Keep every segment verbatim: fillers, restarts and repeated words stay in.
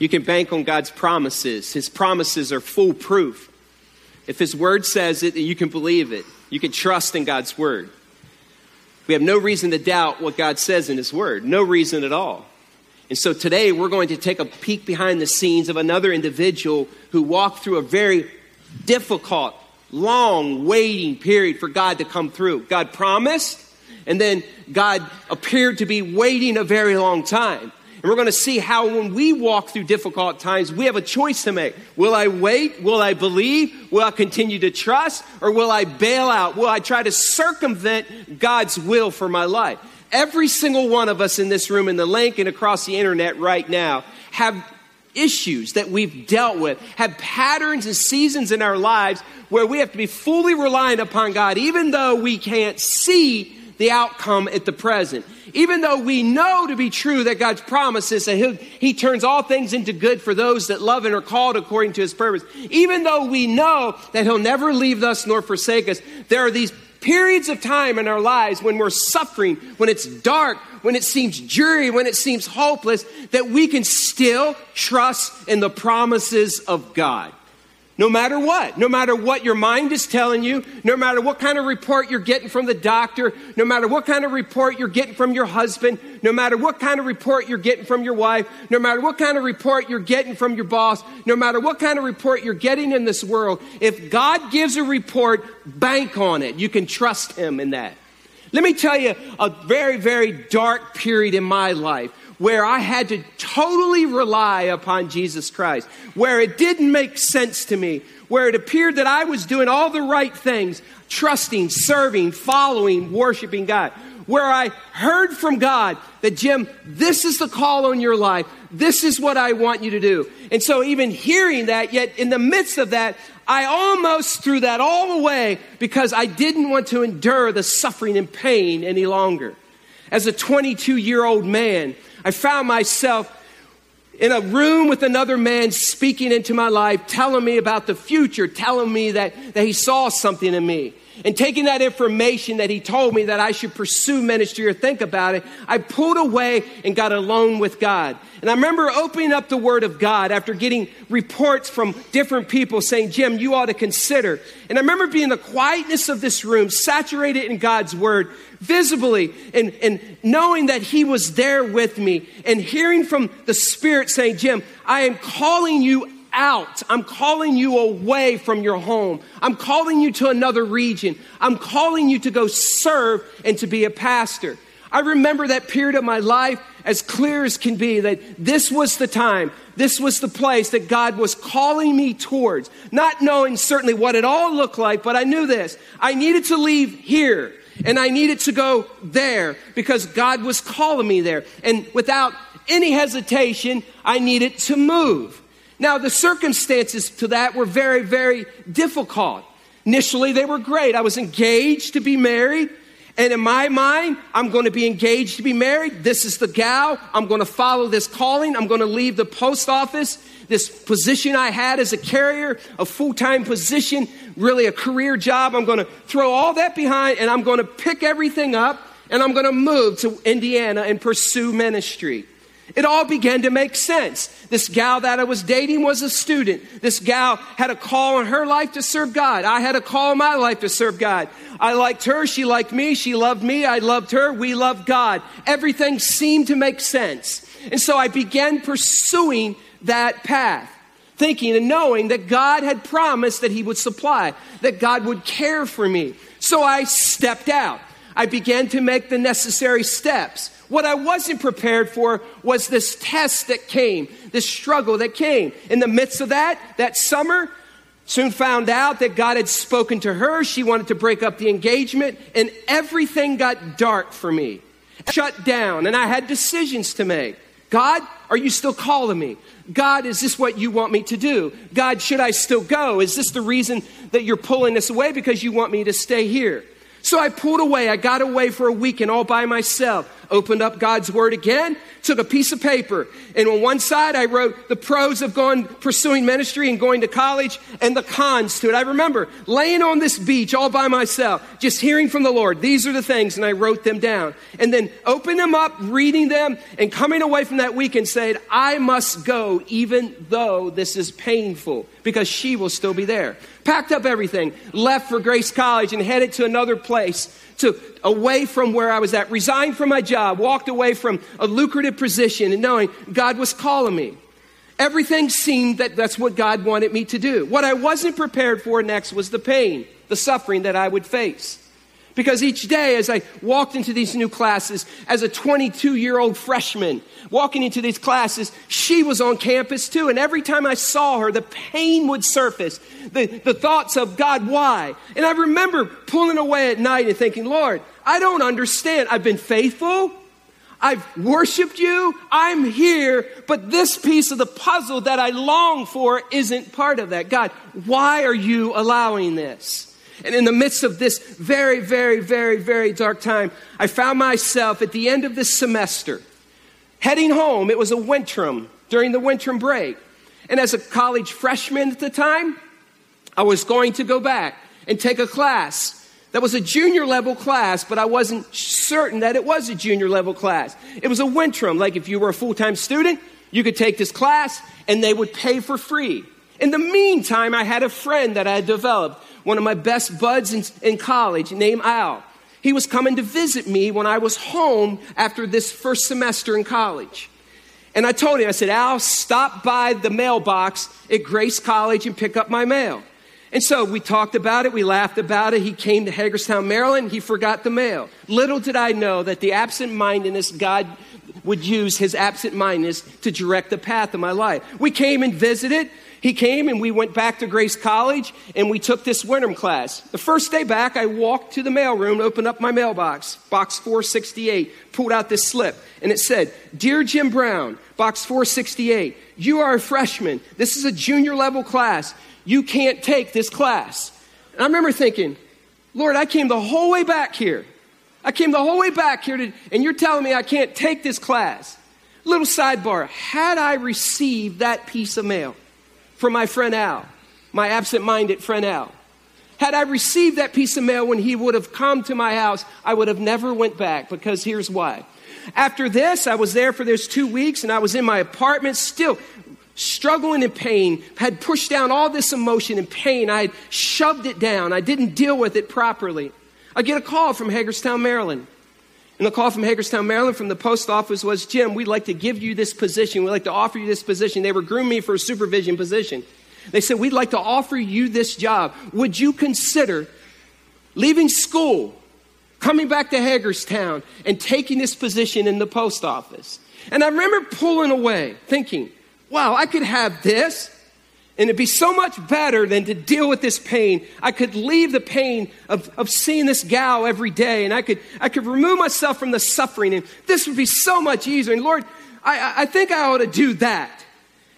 You can bank on God's promises. His promises are foolproof. If his word says it, you can believe it. You can trust in God's word. We have no reason to doubt what God says in his word. No reason at all. And so today we're going to take a peek behind the scenes of another individual who walked through a very difficult, long waiting period for God to come through. God promised, and then God appeared to be waiting a very long time. And we're going to see how when we walk through difficult times, we have a choice to make. Will I wait? Will I believe? Will I continue to trust? Or will I bail out? Will I try to circumvent God's will for my life? Every single one of us in this room, in the link and across the internet right now, have issues that we've dealt with, have patterns and seasons in our lives where we have to be fully reliant upon God, even though we can't see the outcome at the present. Even though we know to be true that God's promises that he'll, he turns all things into good for those that love and are called according to his purpose. Even though we know that he'll never leave us nor forsake us, there are these periods of time in our lives when we're suffering, when it's dark, when it seems dreary, when it seems hopeless, that we can still trust in the promises of God. No matter what, no matter what your mind is telling you, no matter what kind of report you're getting from the doctor, no matter what kind of report you're getting from your husband, no matter what kind of report you're getting from your wife, no matter what kind of report you're getting from your boss, no matter what kind of report you're getting in this world, if God gives a report, bank on it. You can trust him in that. Let me tell you a very, very dark period in my life where I had to totally rely upon Jesus Christ, where it didn't make sense to me, where it appeared that I was doing all the right things, trusting, serving, following, worshiping God, where I heard from God that, Jim, this is the call on your life. This is what I want you to do. And so even hearing that, yet in the midst of that, I almost threw that all away because I didn't want to endure the suffering and pain any longer. As a twenty-two-year-old man, I found myself in a room with another man speaking into my life, telling me about the future, telling me that, that he saw something in me. And taking that information that he told me that I should pursue ministry or think about it, I pulled away and got alone with God. And I remember opening up the Word of God after getting reports from different people saying, Jim, you ought to consider. And I remember being in the quietness of this room, saturated in God's Word, visibly, and, and knowing that he was there with me and hearing from the Spirit saying, Jim, I am calling you out. I'm calling you away from your home. I'm calling you to another region. I'm calling you to go serve and to be a pastor. I remember that period of my life as clear as can be, that this was the time, this was the place that God was calling me towards, not knowing certainly what it all looked like, but I knew this. I needed to leave here and I needed to go there because God was calling me there. And without any hesitation, I needed to move. Now, the circumstances to that were very, very difficult. Initially, they were great. I was engaged to be married. And in my mind, I'm going to be engaged to be married. This is the gal. I'm going to follow this calling. I'm going to leave the post office. This position I had as a carrier, a full-time position, really a career job. I'm going to throw all that behind and I'm going to pick everything up and I'm going to move to Indiana and pursue ministry. It all began to make sense. This gal that I was dating was a student. This gal had a call in her life to serve God. I had a call in my life to serve God. I liked her. She liked me. She loved me. I loved her. We loved God. Everything seemed to make sense. And so I began pursuing that path, thinking and knowing that God had promised that he would supply, that God would care for me. So I stepped out. I began to make the necessary steps. What I wasn't prepared for was this test that came, this struggle that came. In the midst of that, that summer, soon found out that God had spoken to her. She wanted to break up the engagement, and everything got dark for me. Shut down, and I had decisions to make. God, are you still calling me? God, is this what you want me to do? God, should I still go? Is this the reason that you're pulling this away because you want me to stay here? So I pulled away. I got away for a weekend all by myself. opened up God's word again, took a piece of paper, and on one side I wrote the pros of going pursuing ministry and going to college and the cons to it. I remember laying on this beach all by myself, just hearing from the Lord, these are the things, and I wrote them down. And then opened them up, reading them, and coming away from that weekend saying, I must go even though this is painful, because she will still be there. Packed up everything, left for Grace College and headed to another place, to away from where I was at, resigned from my job, walked away from a lucrative position and knowing God was calling me. Everything seemed that that's what God wanted me to do. What I wasn't prepared for next was the pain, the suffering that I would face. Because each day as I walked into these new classes, as a twenty-two-year-old freshman, walking into these classes, she was on campus too. And every time I saw her, the pain would surface, the, the thoughts of, God, why? And I remember pulling away at night and thinking, Lord, I don't understand. I've been faithful. I've worshiped you. I'm here. But this piece of the puzzle that I long for isn't part of that. God, why are you allowing this? And in the midst of this very, very, very, very dark time, I found myself at the end of this semester heading home. It was a wintrum during the wintrum break. And as a college freshman at the time, I was going to go back and take a class that was a junior level class, but I wasn't certain that it was a junior level class. It was a wintrum. Like if you were a full-time student, you could take this class and they would pay for free. In the meantime, I had a friend that I had developed, one of my best buds in, in college named Al. He was coming to visit me when I was home after this first semester in college. And I told him, I said, Al, stop by the mailbox at Grace College and pick up my mail. And so we talked about it. We laughed about it. He came to Hagerstown, Maryland. He forgot the mail. Little did I know that the absent-mindedness, God would use his absent-mindedness to direct the path of my life. We came and visited. He came and we went back to Grace College and we took this winter class. The first day back, I walked to the mailroom, opened up my mailbox, box four sixty-eight, pulled out this slip, and it said, Dear Jim Brown, box four sixty-eight, you are a freshman. This is a junior level class. You can't take this class. And I remember thinking, Lord, I came the whole way back here. I came the whole way back here to, and you're telling me I can't take this class. Little sidebar, had I received that piece of mail from my friend Al, my absent-minded friend Al. Had I received that piece of mail when he would have come to my house, I would have never went back, because here's why. After this, I was there for those two weeks, and I was in my apartment still struggling in pain, had pushed down all this emotion and pain. I had shoved it down. I didn't deal with it properly. I get a call from Hagerstown, Maryland. And the call from Hagerstown, Maryland, from the post office was, Jim, we'd like to give you this position. We'd like to offer you this position. They were grooming me for a supervision position. They said, we'd like to offer you this job. Would you consider leaving school, coming back to Hagerstown, and taking this position in the post office? And I remember pulling away, thinking, wow, I could have this. And it'd be so much better than to deal with this pain. I could leave the pain of, of seeing this gal every day. And I could I could remove myself from the suffering. And this would be so much easier. And Lord, I, I think I ought to do that.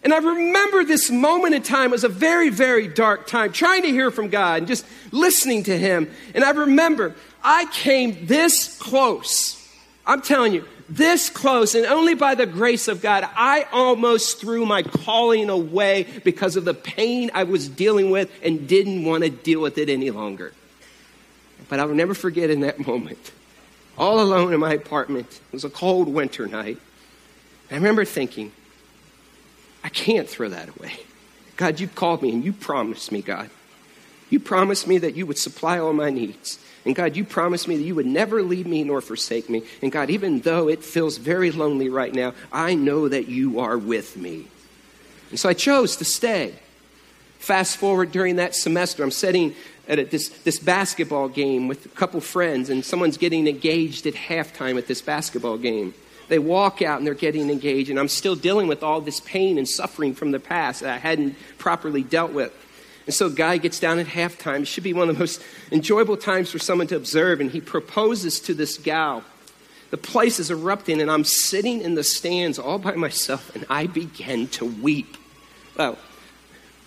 And I remember this moment in time. It was a very, very dark time. Trying to hear from God and just listening to him. And I remember I came this close. I'm telling you, this close, and only by the grace of God, I almost threw my calling away because of the pain I was dealing with and didn't want to deal with it any longer. But I will never forget in that moment, all alone in my apartment. It was a cold winter night. I remember thinking, I can't throw that away. God, you called me and you promised me, God. You promised me that you would supply all my needs. And God, you promised me that you would never leave me nor forsake me. And God, even though it feels very lonely right now, I know that you are with me. And so I chose to stay. Fast forward during that semester, I'm sitting at a, this, this basketball game with a couple friends, and someone's getting engaged at halftime at this basketball game. They walk out and they're getting engaged, and I'm still dealing with all this pain and suffering from the past that I hadn't properly dealt with. And so a guy gets down at halftime. It should be one of the most enjoyable times for someone to observe. And he proposes to this gal. The place is erupting, and I'm sitting in the stands all by myself, and I began to weep. Well,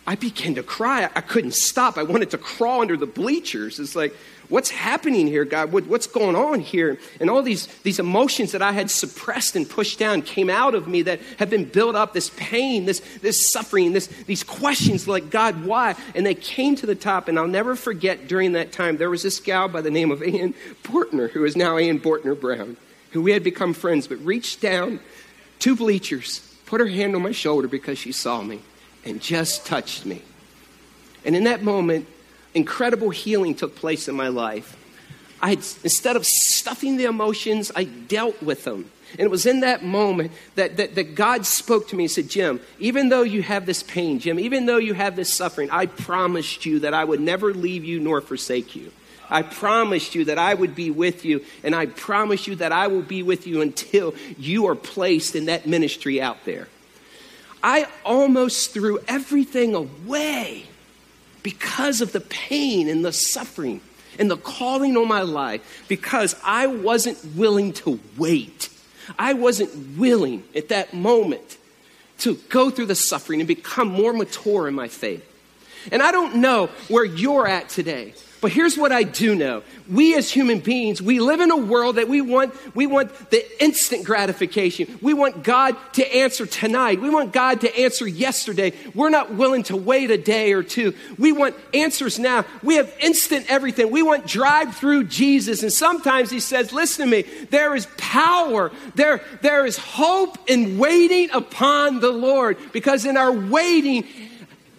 I began to cry. I couldn't stop. I wanted to crawl under the bleachers. It's like, what's happening here, God? What, what's going on here? And all these, these emotions that I had suppressed and pushed down came out of me that have been built up, this pain, this, this suffering, this, these questions like, God, why? And they came to the top, and I'll never forget during that time, there was this gal by the name of Ann Bortner, who is now Ann Bortner Brown, who we had become friends, but reached down two bleachers, put her hand on my shoulder because she saw me and just touched me. And in that moment, incredible healing took place in my life. I had, instead of stuffing the emotions, I dealt with them. And it was in that moment that, that, that God spoke to me and said, Jim, even though you have this pain, Jim, even though you have this suffering, I promised you that I would never leave you nor forsake you. I promised you that I would be with you, and I promise you that I will be with you until you are placed in that ministry out there. I almost threw everything away because of the pain and the suffering and the calling on my life, because I wasn't willing to wait. I wasn't willing at that moment to go through the suffering and become more mature in my faith. And I don't know where you're at today, but here's what I do know. We as human beings, we live in a world that we want we want the instant gratification. We want God to answer tonight. We want God to answer yesterday. We're not willing to wait a day or two. We want answers now. We have instant everything. We want drive-through Jesus. And sometimes he says, listen to me, there is power. There, there is hope in waiting upon the Lord, because in our waiting,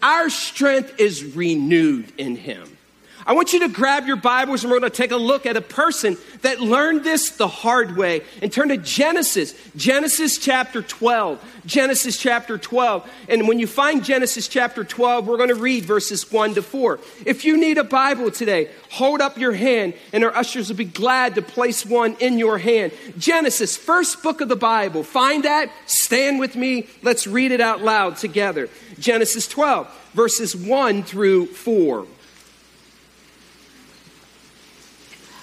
our strength is renewed in him. I want you to grab your Bibles and we're going to take a look at a person that learned this the hard way, and turn to Genesis, Genesis chapter twelve, Genesis chapter twelve. And when you find Genesis chapter twelve, we're going to read verses one to four. If you need a Bible today, hold up your hand and our ushers will be glad to place one in your hand. Genesis, first book of the Bible. Find that, stand with me, let's read it out loud together. Genesis twelve, verses one through four.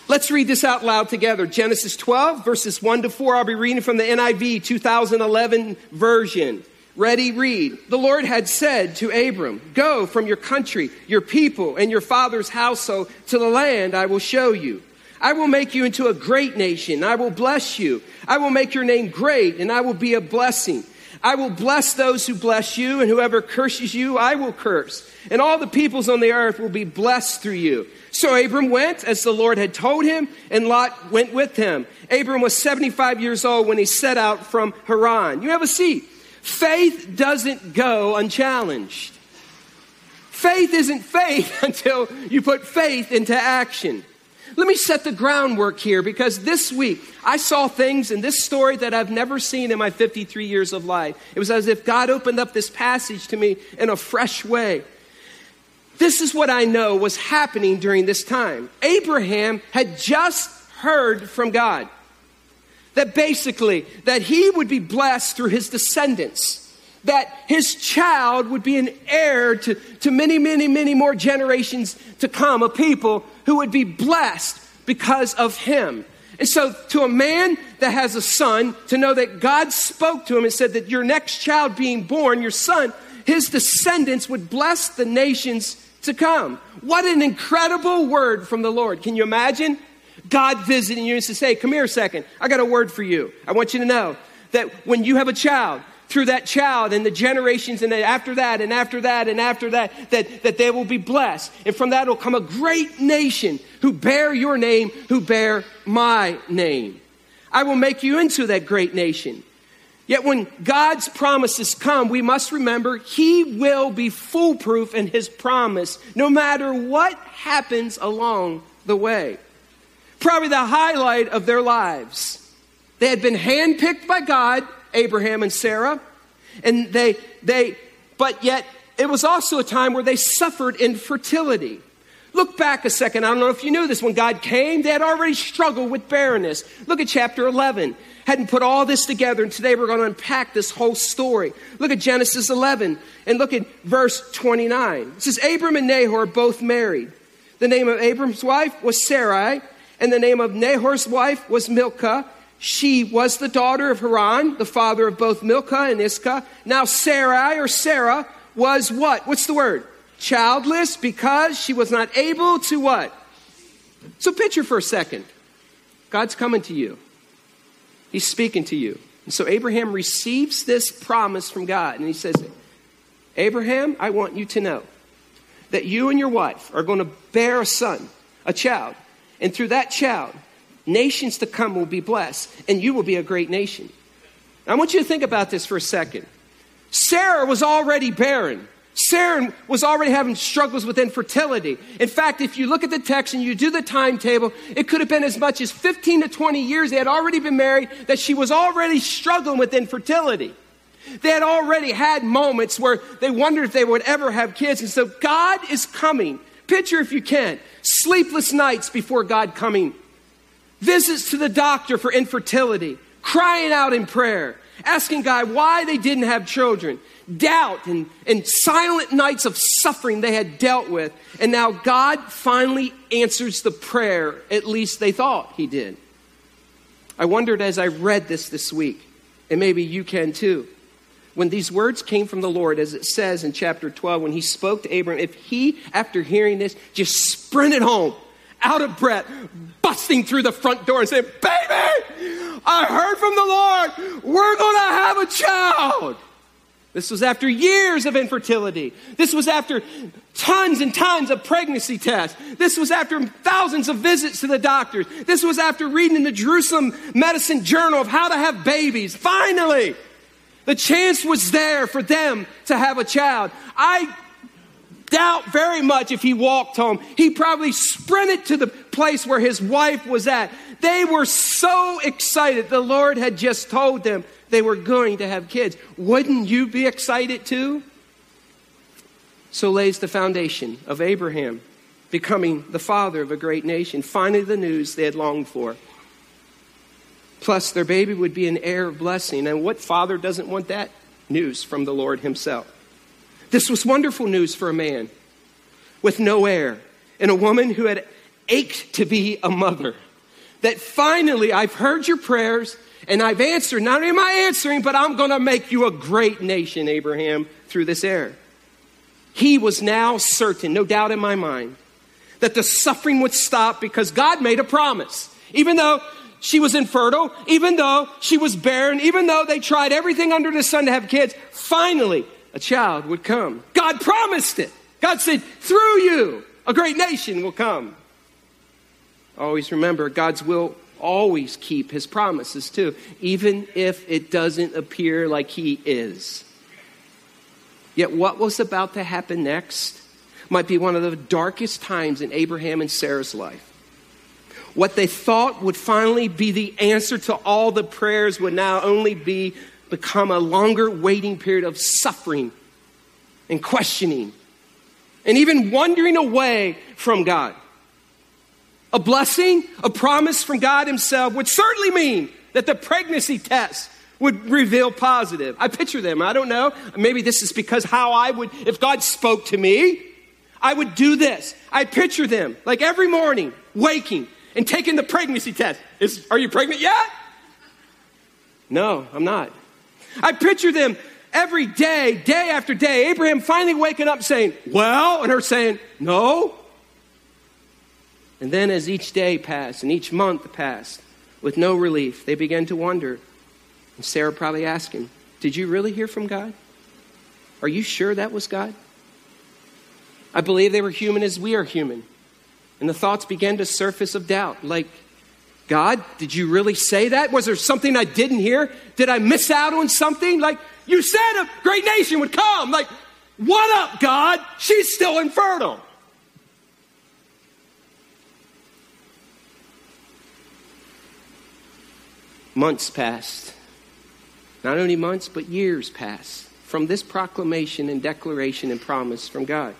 Let's read this out loud together. Genesis twelve, verses one to four. I'll be reading from the N I V two thousand eleven version. Ready, read. The Lord had said to Abram, go from your country, your people, and your father's household to the land I will show you. I will make you into a great nation. I will bless you. I will make your name great, and I will be a blessing. I will bless those who bless you, and whoever curses you, I will curse. And all the peoples on the earth will be blessed through you. So Abram went as the Lord had told him, and Lot went with him. Abram was seventy-five years old when he set out from Haran. You have a seat. Faith doesn't go unchallenged. Faith isn't faith until you put faith into action. Let me set the groundwork here, because this week I saw things in this story that I've never seen in my fifty-three years of life. It was as if God opened up this passage to me in a fresh way. This is what I know was happening during this time. Abraham had just heard from God that basically that he would be blessed through his descendants, that his child would be an heir to, to many, many, many more generations to come, a people who would be blessed because of him. And so to a man that has a son, to know that God spoke to him and said that your next child being born, your son, his descendants would bless the nations to come. What an incredible word from the Lord. Can you imagine God visiting you and says, hey, come here a second. I got a word for you. I want you to know that when you have a child, through that child and the generations and after that and after that and after that, that, that they will be blessed. And from that will come a great nation who bear your name, who bear my name. I will make you into that great nation. Yet when God's promises come, we must remember he will be foolproof in his promise, no matter what happens along the way. Probably the highlight of their lives. They had been handpicked by God, Abraham and Sarah, and they, they, but yet it was also a time where they suffered infertility. Look back a second. I don't know if you knew this. When God came, they had already struggled with barrenness. Look at chapter eleven. Hadn't put all this together, and today we're going to unpack this whole story. Look at Genesis eleven and look at verse twenty-nine. It says, Abram and Nahor both married. The name of Abram's wife was Sarai, and the name of Nahor's wife was Milcah. She was the daughter of Haran, the father of both Milcah and Iscah. Now Sarai, or Sarah, was what? What's the word? Childless, because she was not able to what? So picture for a second. God's coming to you. He's speaking to you. And so Abraham receives this promise from God. And he says, Abraham, I want you to know that you and your wife are going to bear a son, a child. And through that child, nations to come will be blessed. And you will be a great nation. Now, I want you to think about this for a second. Sarah was already barren. Sarah was already having struggles with infertility. In fact, if you look at the text and you do the timetable, it could have been as much as fifteen to twenty years. They had already been married, that she was already struggling with infertility. They had already had moments where they wondered if they would ever have kids. And so God is coming. Picture, if you can, sleepless nights before God coming. Visits to the doctor for infertility. Crying out in prayer. Asking God why they didn't have children. Doubt and, and silent nights of suffering they had dealt with. And now God finally answers the prayer, at least they thought he did. I wondered as I read this this week, and maybe you can too, when these words came from the Lord, as it says in chapter twelve, when he spoke to Abraham, if he, after hearing this, just sprinted home, out of breath, busting through the front door and saying, baby, I heard from the Lord, we're going to have a child. This was after years of infertility. This was after tons and tons of pregnancy tests. This was after thousands of visits to the doctors. This was after reading in the Jerusalem Medicine Journal of how to have babies. Finally, the chance was there for them to have a child. I doubt very much if he walked home. He probably sprinted to the place where his wife was at. They were so excited. The Lord had just told them they were going to have kids. Wouldn't you be excited too? So lays the foundation of Abraham becoming the father of a great nation. Finally, the news they had longed for. Plus, their baby would be an heir of blessing. And what father doesn't want that? News from the Lord himself. This was wonderful news for a man with no heir and a woman who had ached to be a mother. That finally, I've heard your prayers and I've answered. Not only am I answering, but I'm going to make you a great nation, Abraham, through this heir. He was now certain, no doubt in my mind, that the suffering would stop because God made a promise. Even though she was infertile, even though she was barren, even though they tried everything under the sun to have kids, finally, a child would come. God promised it. God said, through you, a great nation will come. Always remember, God's will always keep his promises too, even if it doesn't appear like he is. Yet what was about to happen next might be one of the darkest times in Abraham and Sarah's life. What they thought would finally be the answer to all the prayers would now only be become a longer waiting period of suffering and questioning and even wandering away from God. A blessing, a promise from God himself would certainly mean that the pregnancy test would reveal positive. I picture them. I don't know. Maybe this is because how I would, if God spoke to me, I would do this. I picture them like every morning waking and taking the pregnancy test. Is, are you pregnant yet? No, I'm not. I picture them every day, day after day, Abraham finally waking up saying, well, and her saying, no. And then as each day passed and each month passed, with no relief, they began to wonder. And Sarah probably asked him, did you really hear from God? Are you sure that was God? I believe they were human as we are human. And the thoughts began to surface of doubt. Like, God, did you really say that? Was there something I didn't hear? Did I miss out on something? Like, you said a great nation would come. Like, what up, God? She's still infertile. Months passed. Not only months, but years passed from this proclamation and declaration and promise from God.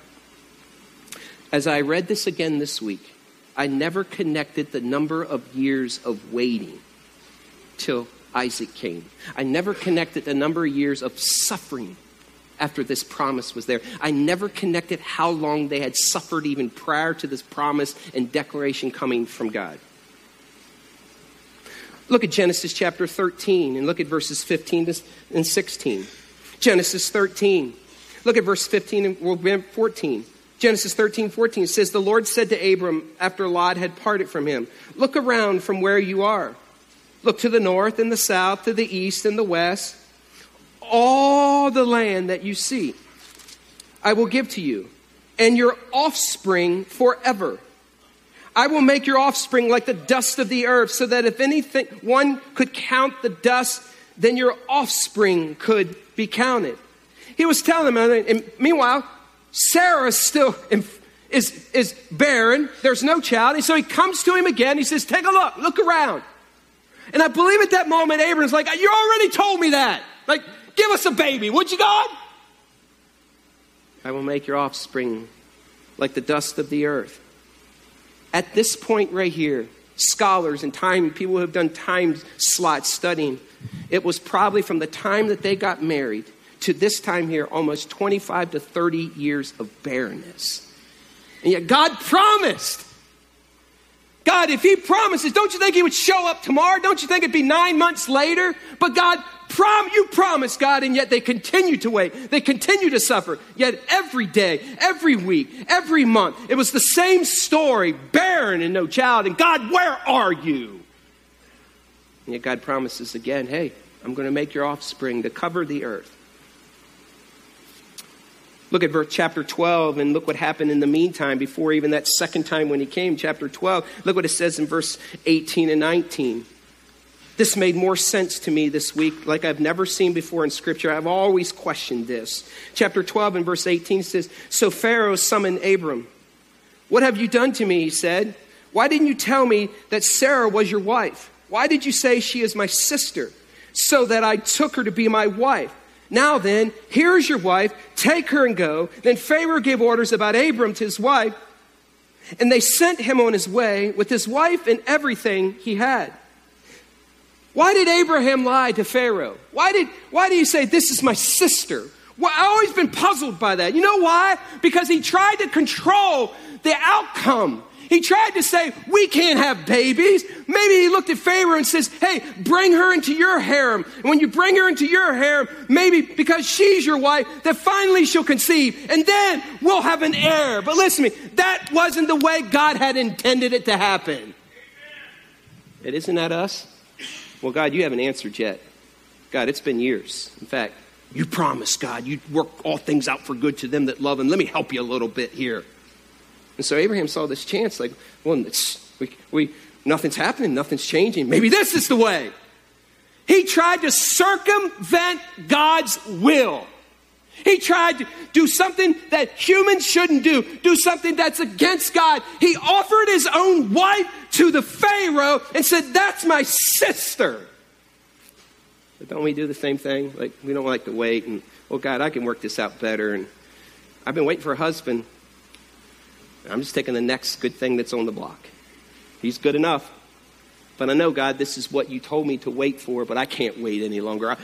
As I read this again this week, I never connected the number of years of waiting till Isaac came. I never connected the number of years of suffering after this promise was there. I never connected how long they had suffered even prior to this promise and declaration coming from God. Look at Genesis chapter thirteen and look at verses fifteen and sixteen. Genesis thirteen. Look at verse fifteen and fourteen. Genesis thirteen fourteen says, the Lord said to Abram after Lot had parted from him, look around from where you are. Look to the north and the south, to the east and the west. All the land that you see, I will give to you and your offspring forever. I will make your offspring like the dust of the earth, so that if anything one could count the dust, then your offspring could be counted. He was telling them, and meanwhile, Sarah still is, is barren. There's no child. And so he comes to him again. He says, take a look, look around. And I believe at that moment, Abram's like, you already told me that. Like, give us a baby, would you, God? I will make your offspring like the dust of the earth. At this point right here, scholars and time, people who have done time slot studying, it was probably from the time that they got married to this time here, almost twenty-five to thirty years of barrenness. And yet God promised. God, if he promises, don't you think he would show up tomorrow? Don't you think it'd be nine months later? But God, prom- you promised, God, and yet they continue to wait. They continue to suffer. Yet every day, every week, every month, it was the same story, barren and no child. And God, where are you? And yet God promises again, hey, I'm going to make your offspring to cover the earth. Look at verse chapter twelve and look what happened in the meantime before even that second time when he came, chapter twelve. Look what it says in verse eighteen and nineteen. This made more sense to me this week like I've never seen before in Scripture. I've always questioned this. Chapter twelve and verse eighteen says, so Pharaoh summoned Abram. What have you done to me, he said. Why didn't you tell me that Sarah was your wife? Why did you say she is my sister, so that I took her to be my wife? Now then, here is your wife, take her and go. Then Pharaoh gave orders about Abram to his wife, and they sent him on his way with his wife and everything he had. Why did Abraham lie to Pharaoh? Why did, why did he say, this is my sister? Well, I've always been puzzled by that. You know why? Because he tried to control the outcome. He tried to say, we can't have babies. Maybe he looked at Pharaoh and says, hey, bring her into your harem. And when you bring her into your harem, maybe because she's your wife, that finally she'll conceive. And then we'll have an heir. But listen to me, that wasn't the way God had intended it to happen. It isn't that us? Well, God, you haven't answered yet. God, it's been years. In fact, you promised, God, you'd work all things out for good to them that love him. Let me help you a little bit here. And so Abraham saw this chance, like, well, it's, we, we, nothing's happening, nothing's changing. Maybe this is the way. He tried to circumvent God's will. He tried to do something that humans shouldn't do, do something that's against God. He offered his own wife to the Pharaoh and said, that's my sister. But don't we do the same thing? Like, we don't like to wait and, oh, God, I can work this out better. And I've been waiting for a husband. I'm just taking the next good thing that's on the block. He's good enough. But I know, God, this is what you told me to wait for, but I can't wait any longer. I,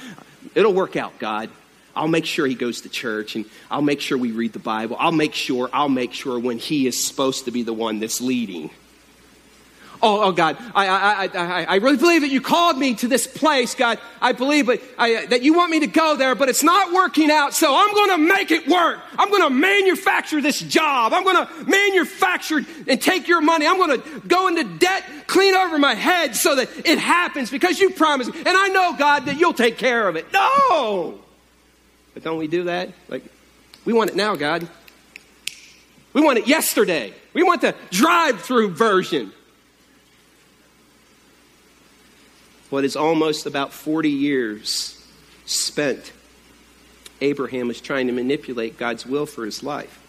it'll work out, God. I'll make sure he goes to church, and I'll make sure we read the Bible. I'll make sure, I'll make sure when he is supposed to be the one that's leading. Oh, oh God, I, I, I, I really believe that you called me to this place, God. I believe but I, that you want me to go there, but it's not working out, so I'm going to make it work. I'm going to manufacture this job. I'm going to manufacture and take your money. I'm going to go into debt, clean over my head so that it happens because you promised. And I know, God, that you'll take care of it. No! But don't we do that? Like, we want it now, God. We want it yesterday. We want the drive-through version. What is almost about forty years spent, Abraham is trying to manipulate God's will for his life.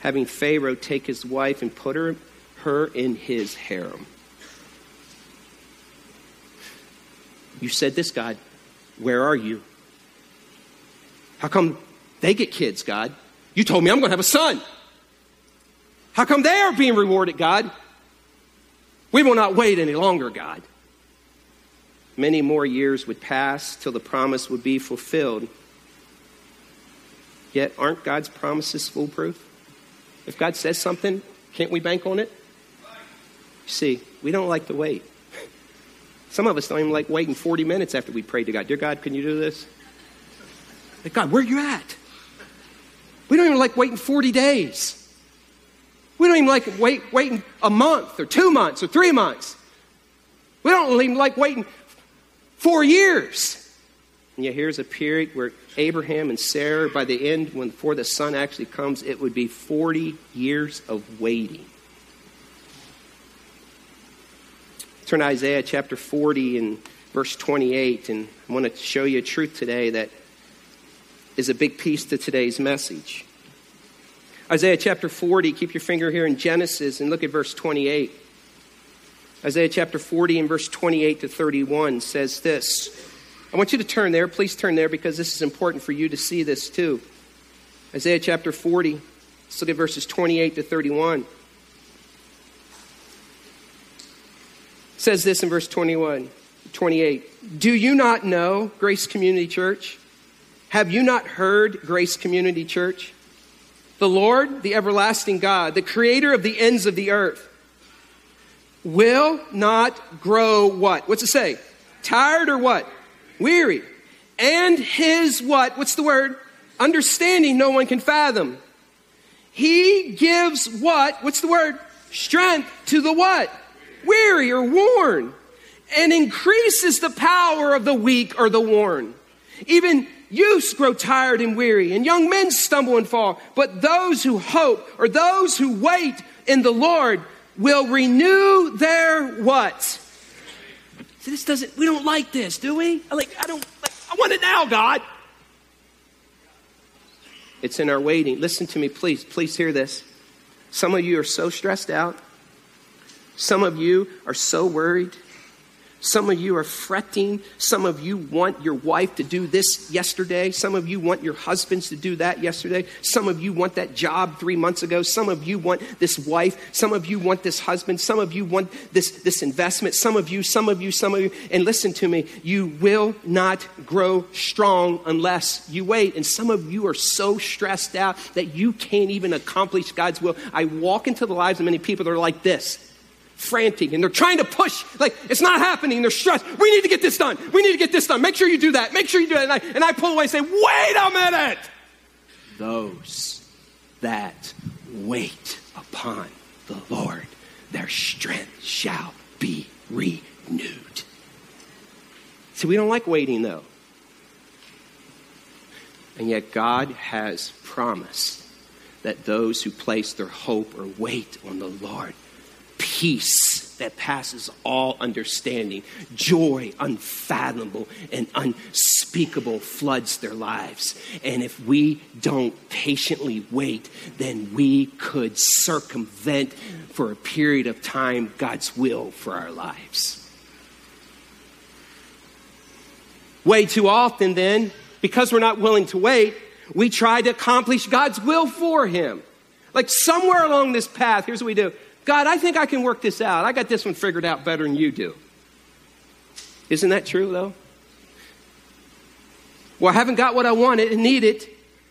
Having Pharaoh take his wife and put her, her in his harem. You said this, God. Where are you? How come they get kids, God? You told me I'm going to have a son. How come they are being rewarded, God? We will not wait any longer, God. Many more years would pass till the promise would be fulfilled. Yet aren't God's promises foolproof? If God says something, can't we bank on it? See, we don't like to wait. Some of us don't even like waiting forty minutes after we pray to God. Dear God, can you do this? God, where are you at? We don't even like waiting forty days. We don't even like wait, waiting a month or two months or three months. We don't even like waiting four years. And yet here's a period where Abraham and Sarah, by the end, when before the son actually comes, it would be forty years of waiting. Turn to Isaiah chapter forty and verse twenty-eight, and I want to show you a truth today that is a big piece to today's message. Isaiah chapter forty, keep your finger here in Genesis and look at verse twenty-eight. Isaiah chapter forty and verse twenty-eight to thirty-one says this. I want you to turn there. Please turn there because this is important for you to see this too. Isaiah chapter forty, let's look at verses twenty-eight to thirty-one. It says this in verse twenty-one, twenty-eight. Do you not know, Grace Community Church? Have you not heard, Grace Community Church? The Lord, the everlasting God, the creator of the ends of the earth, will not grow what? What's it say? Tired or what? Weary. And his what? What's the word? Understanding no one can fathom. He gives what? What's the word? Strength to the what? Weary or worn. And increases the power of the weak or the worn. Even youths grow tired and weary, and young men stumble and fall. But those who hope, or those who wait in the Lord, will renew their what? See, this doesn't, we don't like this, do we? I like, I don't, like, I want it now, God. It's in our waiting. Listen to me, please, please hear this. Some of you are so stressed out. Some of you are so worried. Some of you are fretting. Some of you want your wife to do this yesterday. Some of you want your husbands to do that yesterday. Some of you want that job three months ago. Some of you want this wife. Some of you want this husband. Some of you want this, this investment. Some of you, some of you, some of you. And listen to me, you will not grow strong unless you wait. And some of you are so stressed out that you can't even accomplish God's will. I walk into the lives of many people that are like this. Frantic, and they're trying to push, like it's not happening. They're stressed. We need to get this done. We need to get this done. Make sure you do that. Make sure you do that. And I, and I pull away and say, wait a minute. Those that wait upon the Lord, their strength shall be renewed. See, we don't like waiting though. And yet God has promised that those who place their hope or wait on the Lord, peace that passes all understanding, joy unfathomable and unspeakable floods their lives. And if we don't patiently wait, then we could circumvent for a period of time God's will for our lives. Way too often then, because we're not willing to wait, we try to accomplish God's will for him. Like somewhere along this path, here's what we do. God, I think I can work this out. I got this one figured out better than you do. Isn't that true, though? Well, I haven't got what I wanted and needed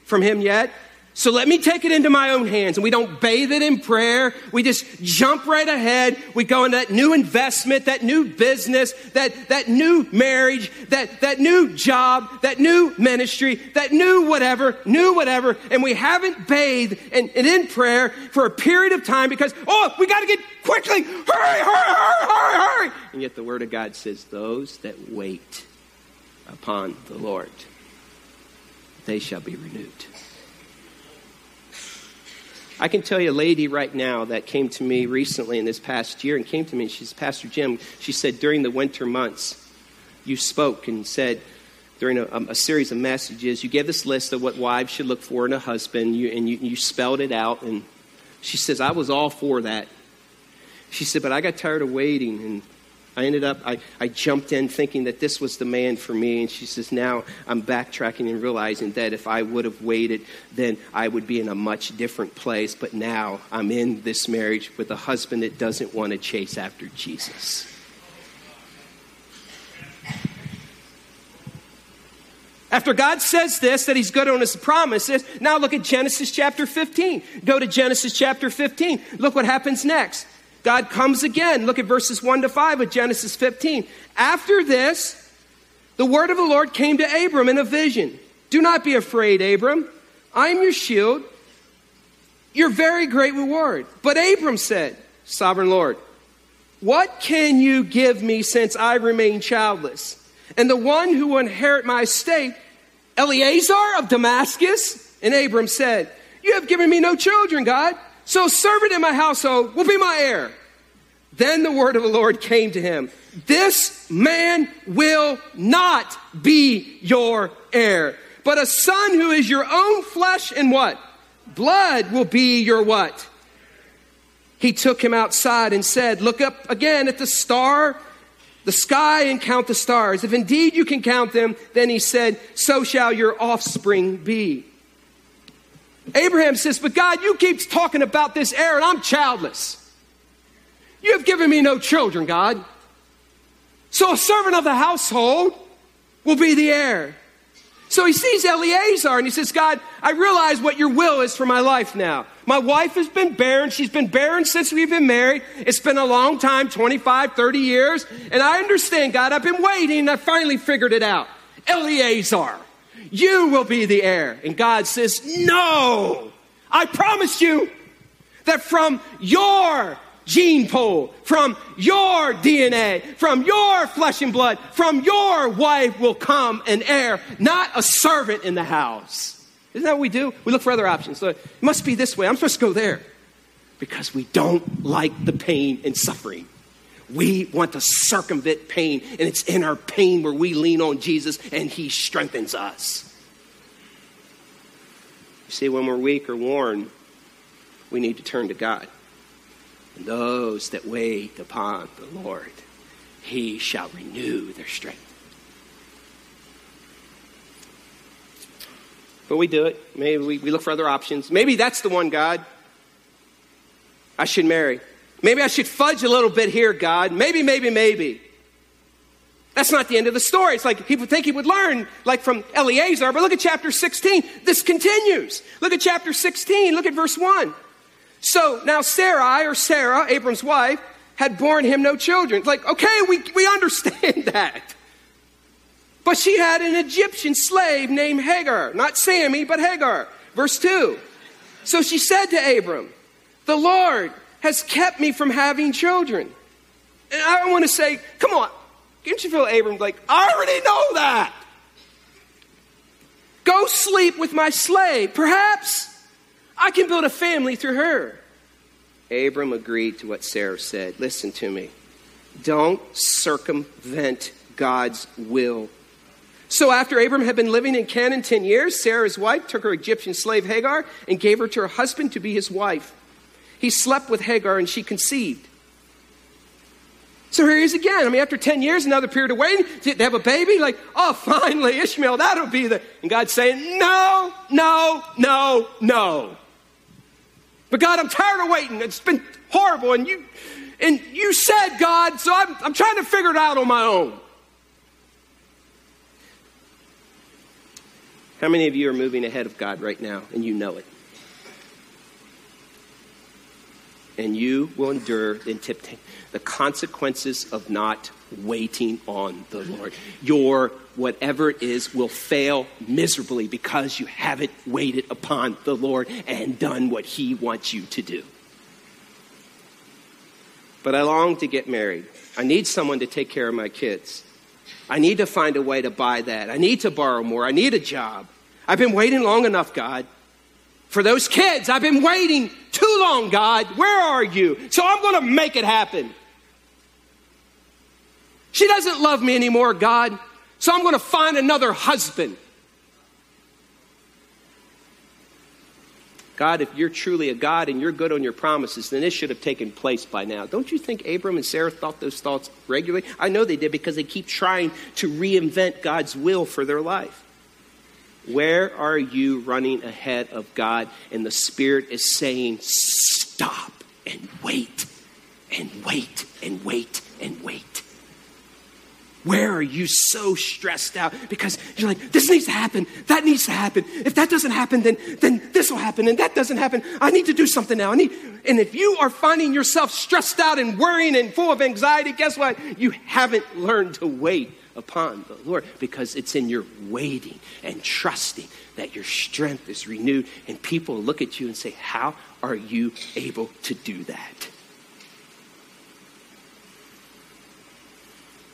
from him yet, so let me take it into my own hands. And we don't bathe it in prayer. We just jump right ahead. We go into that new investment, that new business, that, that new marriage, that, that new job, that new ministry, that new whatever, new whatever. And we haven't bathed and in, in prayer for a period of time because, oh, we got to get quickly. Hurry, hurry, hurry, hurry, hurry. And yet the word of God says those that wait upon the Lord, they shall be renewed. I can tell you a lady right now that came to me recently in this past year and came to me. And she says, Pastor Jim, she said, during the winter months, you spoke and said during a, a series of messages, you gave this list of what wives should look for in a husband, you, and you, you spelled it out. And she says, I was all for that. She said, but I got tired of waiting. And I ended up, I, I jumped in thinking that this was the man for me. And she says, now I'm backtracking and realizing that if I would have waited, then I would be in a much different place. But now I'm in this marriage with a husband that doesn't want to chase after Jesus. After God says this, that he's good on his promises, now look at Genesis chapter fifteen. Go to Genesis chapter fifteen. Look what happens next. God comes again. Look at verses one to five of Genesis fifteen. After this, the word of the Lord came to Abram in a vision. Do not be afraid, Abram. I am your shield, your very great reward. But Abram said, Sovereign Lord, what can you give me since I remain childless? And the one who will inherit my estate, Eliezer of Damascus? And Abram said, You have given me no children, God, so a servant in my household will be my heir. Then the word of the Lord came to him. This man will not be your heir, but a son who is your own flesh and what? Blood will be your what? He took him outside and said, Look up again at the star, the sky, and count the stars. If indeed you can count them, then he said, So shall your offspring be. Abraham says, But God, you keep talking about this heir, and I'm childless. You have given me no children, God. So a servant of the household will be the heir. So he sees Eliezer and he says, God, I realize what your will is for my life now. My wife has been barren. She's been barren since we've been married. It's been a long time, twenty-five, thirty years. And I understand, God, I've been waiting and I finally figured it out. Eliezer, you will be the heir. And God says, no, I promise you that from your gene pool, from your D N A, from your flesh and blood, from your wife will come an heir, not a servant in the house. Isn't that what we do? We look for other options. So it must be this way. I'm supposed to go there. Because we don't like the pain and suffering. We want to circumvent pain, and it's in our pain where we lean on Jesus and he strengthens us. You see, when we're weak or worn, we need to turn to God. And those that wait upon the Lord, he shall renew their strength. But we do it. Maybe we, we look for other options. Maybe that's the one, God, I should marry. Maybe I should fudge a little bit here, God. Maybe, maybe, maybe. That's not the end of the story. It's like people think he would learn, like from Eliezer. But look at chapter sixteen. This continues. Look at chapter sixteen. Look at verse one. So now Sarai, or Sarah, Abram's wife, had borne him no children. It's like, okay, we, we understand that. But she had an Egyptian slave named Hagar. Not Sammy, but Hagar. Verse two. So she said to Abram, The Lord has kept me from having children. And I want to say, come on. Didn't you feel Abram like, I already know that. Go sleep with my slave. Perhaps I can build a family through her. Abram agreed to what Sarah said. Listen to me. Don't circumvent God's will. So after Abram had been living in Canaan ten years, Sarah, his wife, took her Egyptian slave Hagar and gave her to her husband to be his wife. He slept with Hagar and she conceived. So here he is again. I mean, after ten years, another period of waiting, they have a baby. Like, oh, finally, Ishmael, that'll be the... And God's saying, no, no, no, no. But God, I'm tired of waiting. It's been horrible. And you and you said, God, so I'm, I'm trying to figure it out on my own. How many of you are moving ahead of God right now and you know it? And you will endure the consequences of not waiting on the Lord. Your whatever it is will fail miserably because you haven't waited upon the Lord and done what he wants you to do. But I long to get married. I need someone to take care of my kids. I need to find a way to buy that. I need to borrow more. I need a job. I've been waiting long enough, God. For those kids, I've been waiting too long, God. Where are you? So I'm going to make it happen. She doesn't love me anymore, God. So I'm going to find another husband. God, if you're truly a God and you're good on your promises, then this should have taken place by now. Don't you think Abram and Sarah thought those thoughts regularly? I know they did because they keep trying to reinvent God's will for their life. Where are you running ahead of God? And the Spirit is saying, stop and wait and wait and wait and wait. Where are you so stressed out? Because you're like, this needs to happen. That needs to happen. If that doesn't happen, then, then this will happen. And that doesn't happen. I need to do something now. I need. And if you are finding yourself stressed out and worrying and full of anxiety, guess what? You haven't learned to wait upon the Lord, because it's in your waiting and trusting that your strength is renewed, and people look at you and say, how are you able to do that?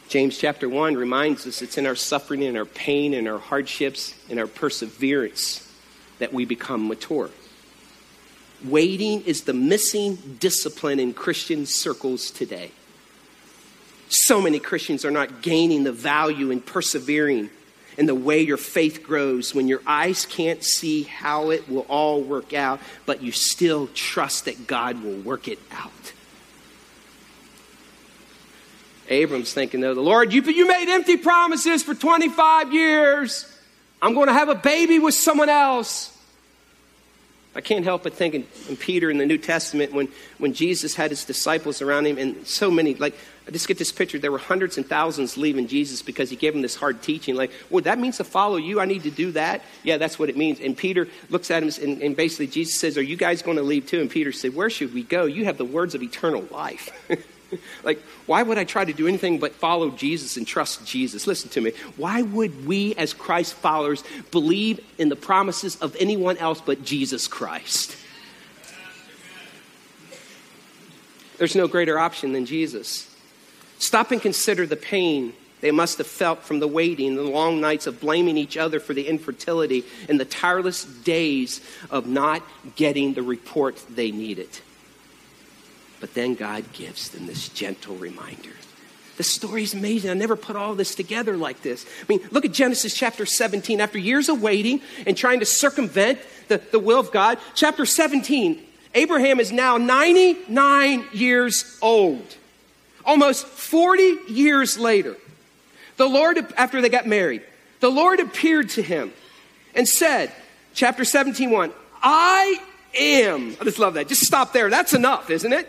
James chapter one reminds us it's in our suffering, in our pain, in our hardships, in our perseverance that we become mature. Waiting is the missing discipline in Christian circles today. So many Christians are not gaining the value in persevering and the way your faith grows when your eyes can't see how it will all work out, but you still trust that God will work it out. Abram's thinking, though, the Lord, you, you made empty promises for twenty-five years. I'm going to have a baby with someone else. I can't help but thinking in Peter in the New Testament when, when Jesus had his disciples around him, and so many, like, I just get this picture. There were hundreds and thousands leaving Jesus because he gave them this hard teaching. Like, well, that means to follow you. I need to do that. Yeah, that's what it means. And Peter looks at him, and, and basically Jesus says, are you guys going to leave too? And Peter said, where should we go? You have the words of eternal life. Like, why would I try to do anything but follow Jesus and trust Jesus? Listen to me. Why would we as Christ followers believe in the promises of anyone else but Jesus Christ? There's no greater option than Jesus. Stop and consider the pain they must have felt from the waiting, the long nights of blaming each other for the infertility, and the tireless days of not getting the report they needed. But then God gives them this gentle reminder. The story is amazing. I never put all this together like this. I mean, look at Genesis chapter seventeen. After years of waiting and trying to circumvent the, the will of God, chapter seventeen, Abraham is now ninety-nine years old. Almost forty years later, the Lord, after they got married, the Lord appeared to him and said, chapter seventeen, one, I am, I just love that. Just stop there. That's enough, isn't it?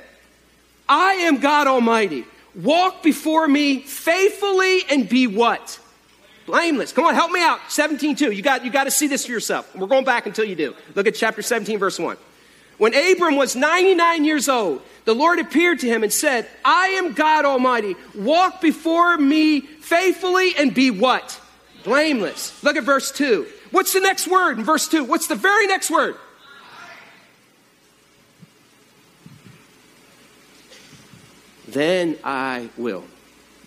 I am God Almighty. Walk before me faithfully and be what? Blameless. Come on, help me out. seventeen two. You got, you got to see this for yourself. We're going back until you do. Look at chapter seventeen, verse one. When Abram was ninety-nine years old, the Lord appeared to him and said, I am God Almighty. Walk before me faithfully and be what? Blameless. Look at verse two. What's the next word in verse two? What's the very next word? Then I will,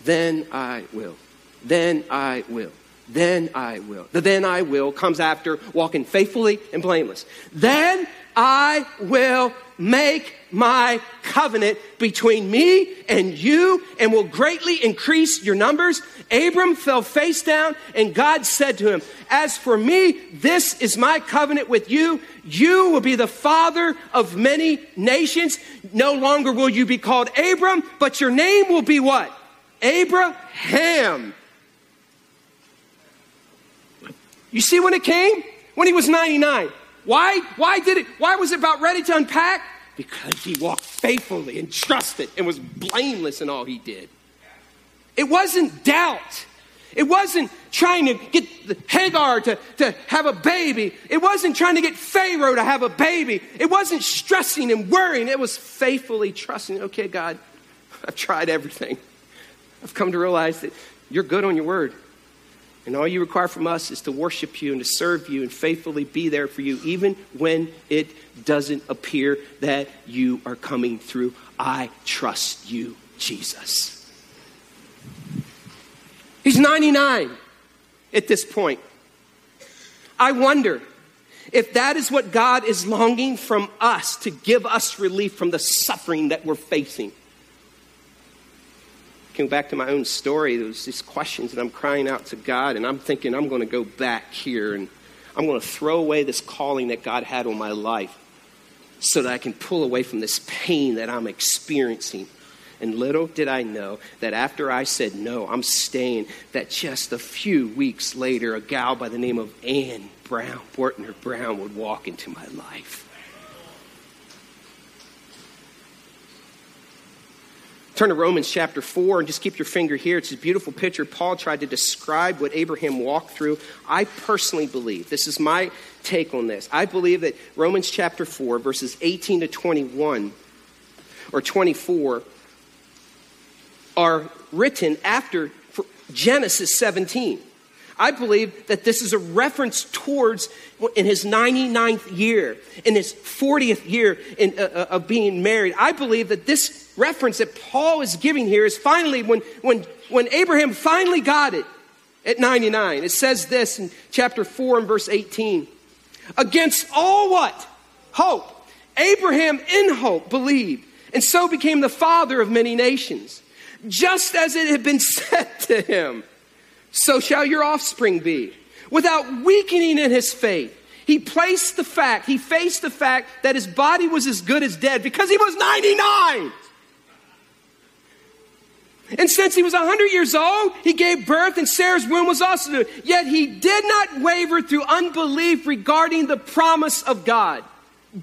then I will, then I will, then I will. The then I will comes after walking faithfully and blameless. Then I will make my covenant between me and you and will greatly increase your numbers. Abram fell face down, and God said to him, as for me, this is my covenant with you. You will be the father of many nations. No longer will you be called Abram, but your name will be what? Abraham. You see when it came? When he was ninety-nine. Why? Why did it? Why was it about ready to unpack? Because he walked faithfully and trusted and was blameless in all he did. It wasn't doubt. It wasn't trying to get Hagar to, to have a baby. It wasn't trying to get Pharaoh to have a baby. It wasn't stressing and worrying. It was faithfully trusting. Okay, God, I've tried everything. I've come to realize that you're good on your word. And all you require from us is to worship you and to serve you and faithfully be there for you, even when it doesn't appear that you are coming through. I trust you, Jesus. He's ninety-nine at this point. I wonder if that is what God is longing from us, to give us relief from the suffering that we're facing. Coming back to my own story, there was these questions that I'm crying out to God, and I'm thinking I'm going to go back here and I'm going to throw away this calling that God had on my life so that I can pull away from this pain that I'm experiencing. And little did I know that after I said, no, I'm staying, that just a few weeks later, a gal by the name of Ann Brown, Bortner Brown, would walk into my life. Turn to Romans chapter four and just keep your finger here. It's a beautiful picture. Paul tried to describe what Abraham walked through. I personally believe, this is my take on this, I believe that Romans chapter four, verses eighteen to twenty-one or twenty-four, are written after Genesis seventeen. I believe that this is a reference towards in his ninety-ninth year, in his fortieth year in, uh, of being married. I believe that this reference that Paul is giving here is finally when, when, when Abraham finally got it at ninety-nine. It says this in chapter four and verse eighteen. Against all what? Hope. Abraham in hope believed, and so became the father of many nations, just as it had been said to him. So shall your offspring be. Without weakening in his faith, he placed the fact, he faced the fact that his body was as good as dead because he was ninety-nine. And since he was one hundred years old, he gave birth, and Sarah's womb was also new. Yet he did not waver through unbelief regarding the promise of God,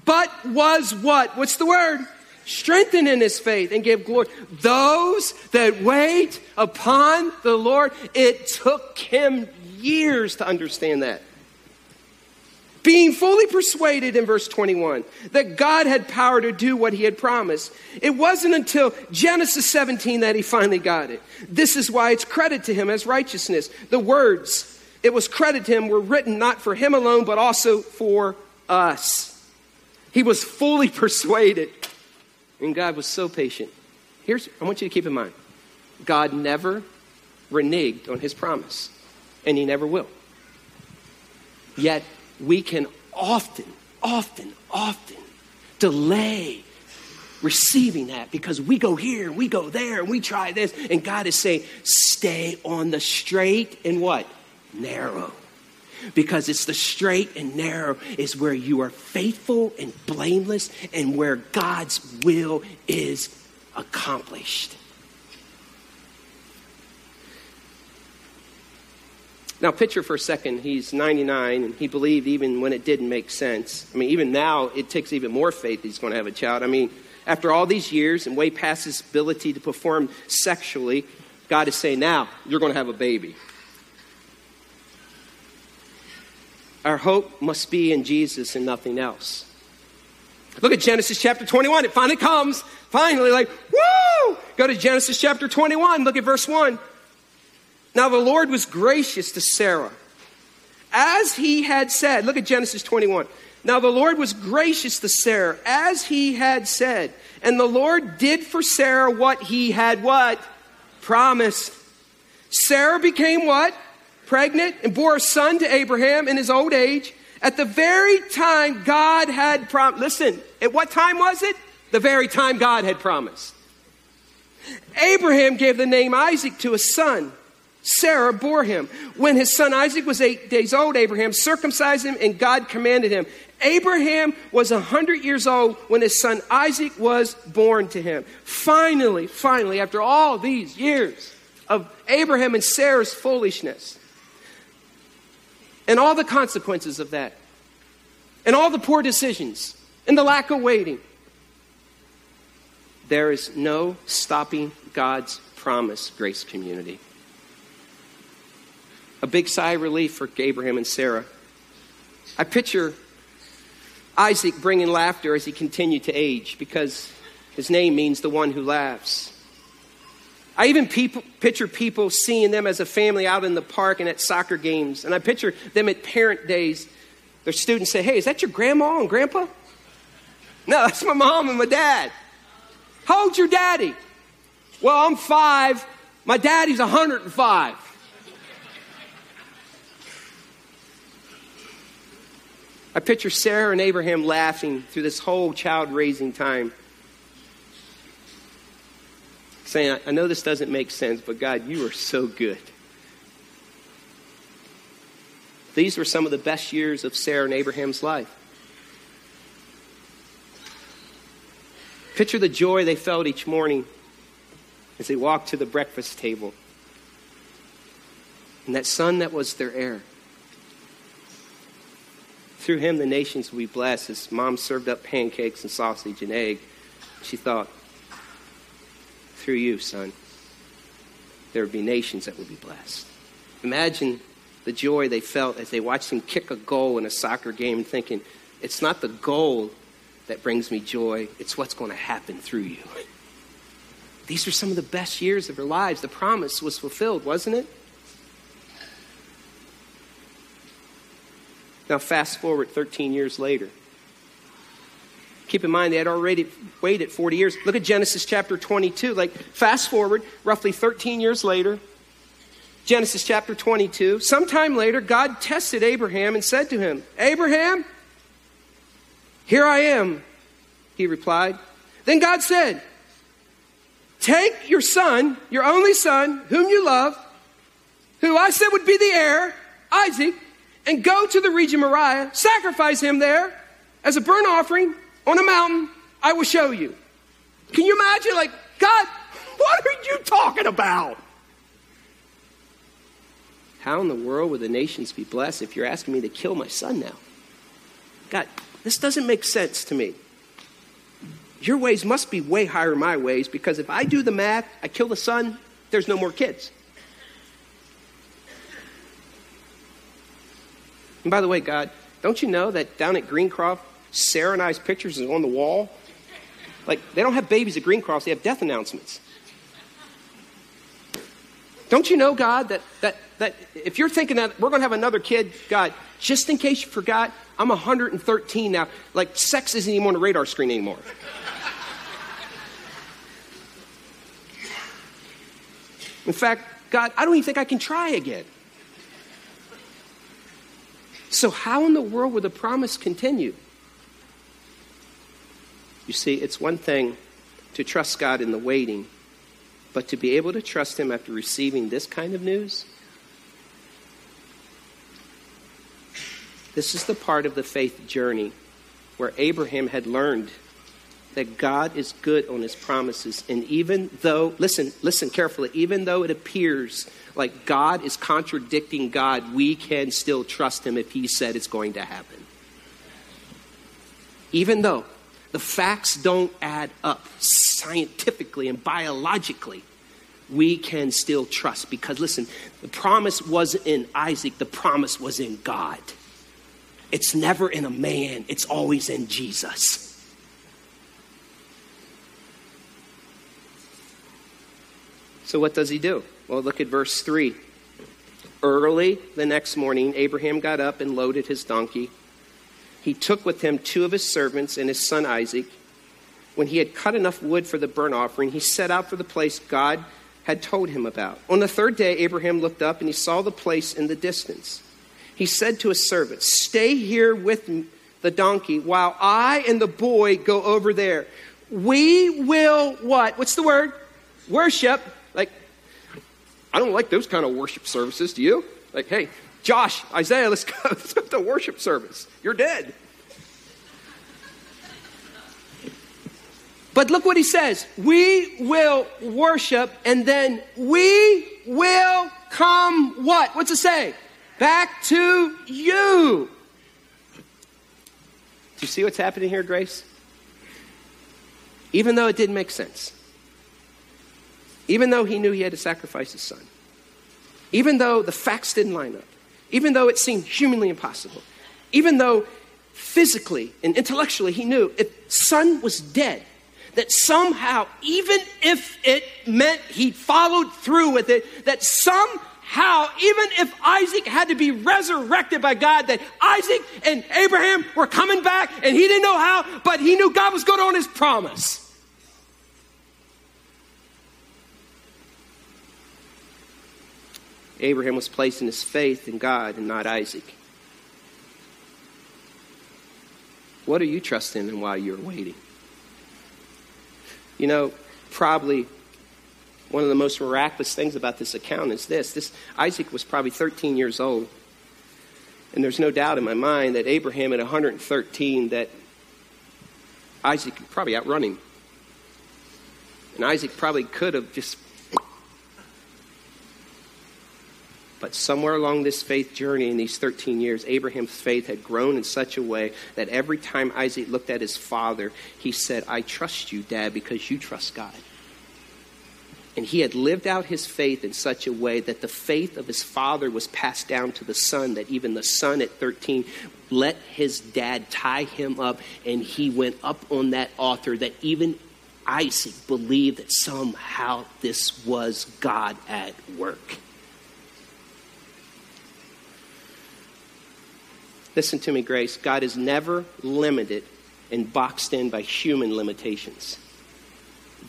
but was what? What's the word? Strengthened in his faith and gave glory. Those that wait upon the Lord, it took him years to understand that. Being fully persuaded in verse twenty-one that God had power to do what he had promised. It wasn't until Genesis seventeen that he finally got it. This is why it's credited to him as righteousness. The words it was credited to him were written not for him alone, but also for us. He was fully persuaded. And God was so patient. Here's, I want you to keep in mind, God never reneged on his promise, and he never will. Yet we can often, often, often delay receiving that because we go here, we go there, we try this. And God is saying, stay on the straight and what? Narrow. Because it's the straight and narrow is where you are faithful and blameless and where God's will is accomplished. Now picture for a second, he's ninety-nine and he believed even when it didn't make sense. I mean, even now it takes even more faith that he's going to have a child. I mean, after all these years and way past his ability to perform sexually, God is saying, now you're going to have a baby. Our hope must be in Jesus and nothing else. Look at Genesis chapter twenty-one. It finally comes. Finally, like, woo! Go to Genesis chapter twenty-one. Look at verse one. Now the Lord was gracious to Sarah, as he had said. Look at Genesis twenty-one. Now the Lord was gracious to Sarah, as he had said. And the Lord did for Sarah what he had what? Promised. Sarah became what? Pregnant, and bore a son to Abraham in his old age at the very time God had promised. Listen, at what time was it? The very time God had promised. Abraham gave the name Isaac to his son. Sarah bore him. When his son Isaac was eight days old, Abraham circumcised him, and God commanded him. Abraham was one hundred years old when his son Isaac was born to him. Finally, finally, after all these years of Abraham and Sarah's foolishness, and all the consequences of that, and all the poor decisions, and the lack of waiting, there is no stopping God's promise, Grace Community. A big sigh of relief for Abraham and Sarah. I picture Isaac bringing laughter as he continued to age, because his name means the one who laughs. I even people, picture people seeing them as a family out in the park and at soccer games. And I picture them at parent days. Their students say, hey, is that your grandma and grandpa? No, that's my mom and my dad. How old's your daddy? Well, I'm five. My daddy's one hundred five. I picture Sarah and Abraham laughing through this whole child raising time, saying, I know this doesn't make sense, but God, you are so good. These were some of the best years of Sarah and Abraham's life. Picture the joy they felt each morning as they walked to the breakfast table. And that son that was their heir. Through him, the nations will be blessed. His mom served up pancakes and sausage and egg. She thought, through you, son, there would be nations that would be blessed. Imagine the joy they felt as they watched him kick a goal in a soccer game, thinking, it's not the goal that brings me joy, it's what's going to happen through you. These were some of the best years of their lives. The promise was fulfilled, wasn't it? Now fast forward thirteen years later. Keep in mind, they had already waited forty years. Look at Genesis chapter twenty-two. Like, fast forward, roughly thirteen years later, Genesis chapter twenty-two. Sometime later, God tested Abraham and said to him, "Abraham, here I am," he replied. Then God said, "Take your son, your only son, whom you love, who I said would be the heir, Isaac, and go to the region Moriah, sacrifice him there as a burnt offering on a mountain I will show you." Can you imagine? Like, God, what are you talking about? How in the world would the nations be blessed if you're asking me to kill my son now? God, this doesn't make sense to me. Your ways must be way higher than my ways, because if I do the math, I kill the son, there's no more kids. And by the way, God, don't you know that down at Greencroft, Sarah and I's pictures is on the wall? Like, they don't have babies at Greencroft, they have death announcements. Don't you know, God, that that that if you're thinking that we're going to have another kid, God, just in case you forgot, I'm one hundred thirteen now. Like, sex isn't even on the radar screen anymore. In fact, God, I don't even think I can try again. So how in the world would the promise continue? You see, it's one thing to trust God in the waiting, but to be able to trust him after receiving this kind of news, this is the part of the faith journey where Abraham had learned that God is good on his promises. And even though, listen, listen carefully, even though it appears like God is contradicting God, we can still trust him if he said it's going to happen. Even though the facts don't add up scientifically and biologically, we can still trust. Because listen, the promise wasn't in Isaac, the promise was in God. It's never in a man, it's always in Jesus. So what does he do? Well, look at verse three. Early the next morning, Abraham got up and loaded his donkey. He took with him two of his servants and his son Isaac. When he had cut enough wood for the burnt offering, he set out for the place God had told him about. On the third day, Abraham looked up and he saw the place in the distance. He said to his servant, "Stay here with the donkey while I and the boy go over there. We will what? What's the word? Worship." Like, I don't like those kind of worship services, do you? Like, hey, Josh, Isaiah, let's go, let's go to the worship service. You're dead. But look what he says. We will worship, and then we will come what? What's it say? Back to you. Do you see what's happening here, Grace? Even though it didn't make sense. Even though he knew he had to sacrifice his son. Even though the facts didn't line up. Even though it seemed humanly impossible. Even though physically and intellectually he knew if son was dead, that somehow, even if it meant he followed through with it, that somehow, even if Isaac had to be resurrected by God, that Isaac and Abraham were coming back, and he didn't know how, but he knew God was good on his promise. Abraham was placing his faith in God and not Isaac. What are you trusting in while you're waiting? You know, probably one of the most miraculous things about this account is this. This Isaac was probably thirteen years old. And there's no doubt in my mind that Abraham at one hundred thirteen, that Isaac could probably outrun him. And Isaac probably could have just... But somewhere along this faith journey in these thirteen years, Abraham's faith had grown in such a way that every time Isaac looked at his father, he said, "I trust you, Dad, because you trust God." And he had lived out his faith in such a way that the faith of his father was passed down to the son, that even the son at thirteen let his dad tie him up, and he went up on that altar, that even Isaac believed that somehow this was God at work. Listen to me, Grace. God is never limited and boxed in by human limitations.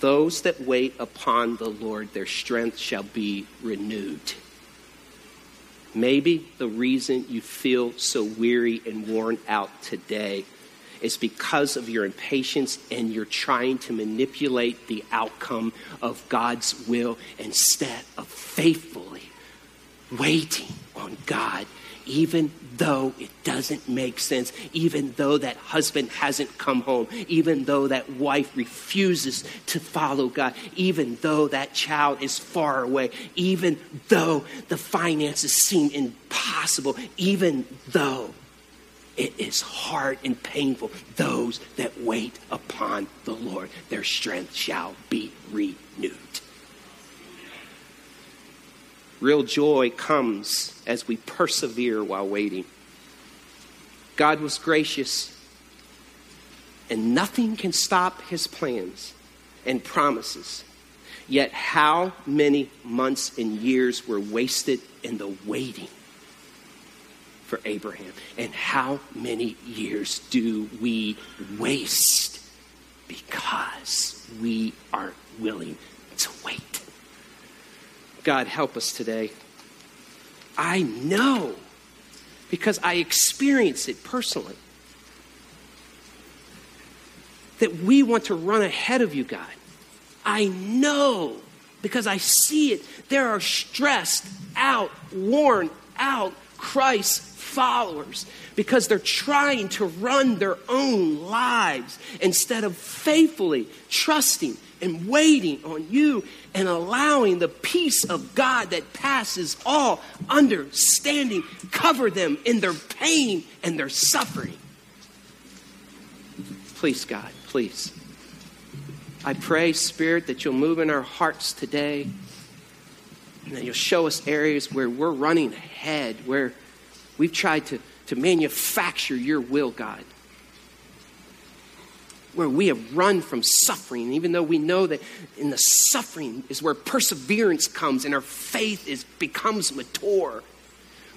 Those that wait upon the Lord, their strength shall be renewed. Maybe the reason you feel so weary and worn out today is because of your impatience and you're trying to manipulate the outcome of God's will instead of faithfully waiting on God, even though it doesn't make sense, even though that husband hasn't come home, even though that wife refuses to follow God, even though that child is far away, even though the finances seem impossible, even though it is hard and painful. Those that wait upon the Lord, their strength shall be renewed. Real joy comes as we persevere while waiting. God was gracious, and nothing can stop his plans and promises. Yet how many months and years were wasted in the waiting for Abraham? And how many years do we waste because we aren't willing to wait? God, help us today. I know because I experience it personally that we want to run ahead of you, God. I know because I see it. There are stressed out, worn out Christ followers because they're trying to run their own lives instead of faithfully trusting and waiting on you and allowing the peace of God that passes all understanding cover them in their pain and their suffering. Please, God, please. I pray, Spirit, that you'll move in our hearts today and that you'll show us areas where we're running ahead, where we've tried to, to manufacture your will, God. Where we have run from suffering, even though we know that in the suffering is where perseverance comes and our faith is becomes mature.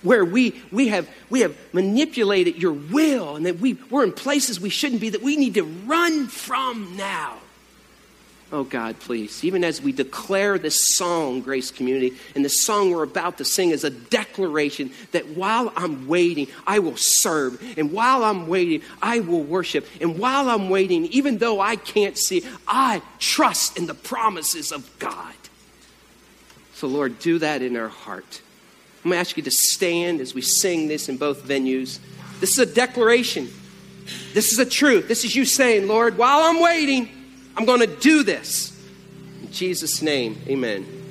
Where we we have we have manipulated your will and that we, we're in places we shouldn't be, that we need to run from now. Oh God, please, even as we declare this song, Grace Community, and the song we're about to sing is a declaration that while I'm waiting, I will serve. And while I'm waiting, I will worship. And while I'm waiting, even though I can't see, I trust in the promises of God. So Lord, do that in our heart. I'm going to ask you to stand as we sing this in both venues. This is a declaration. This is a truth. This is you saying, Lord, while I'm waiting, I'm going to do this. In Jesus' name, amen.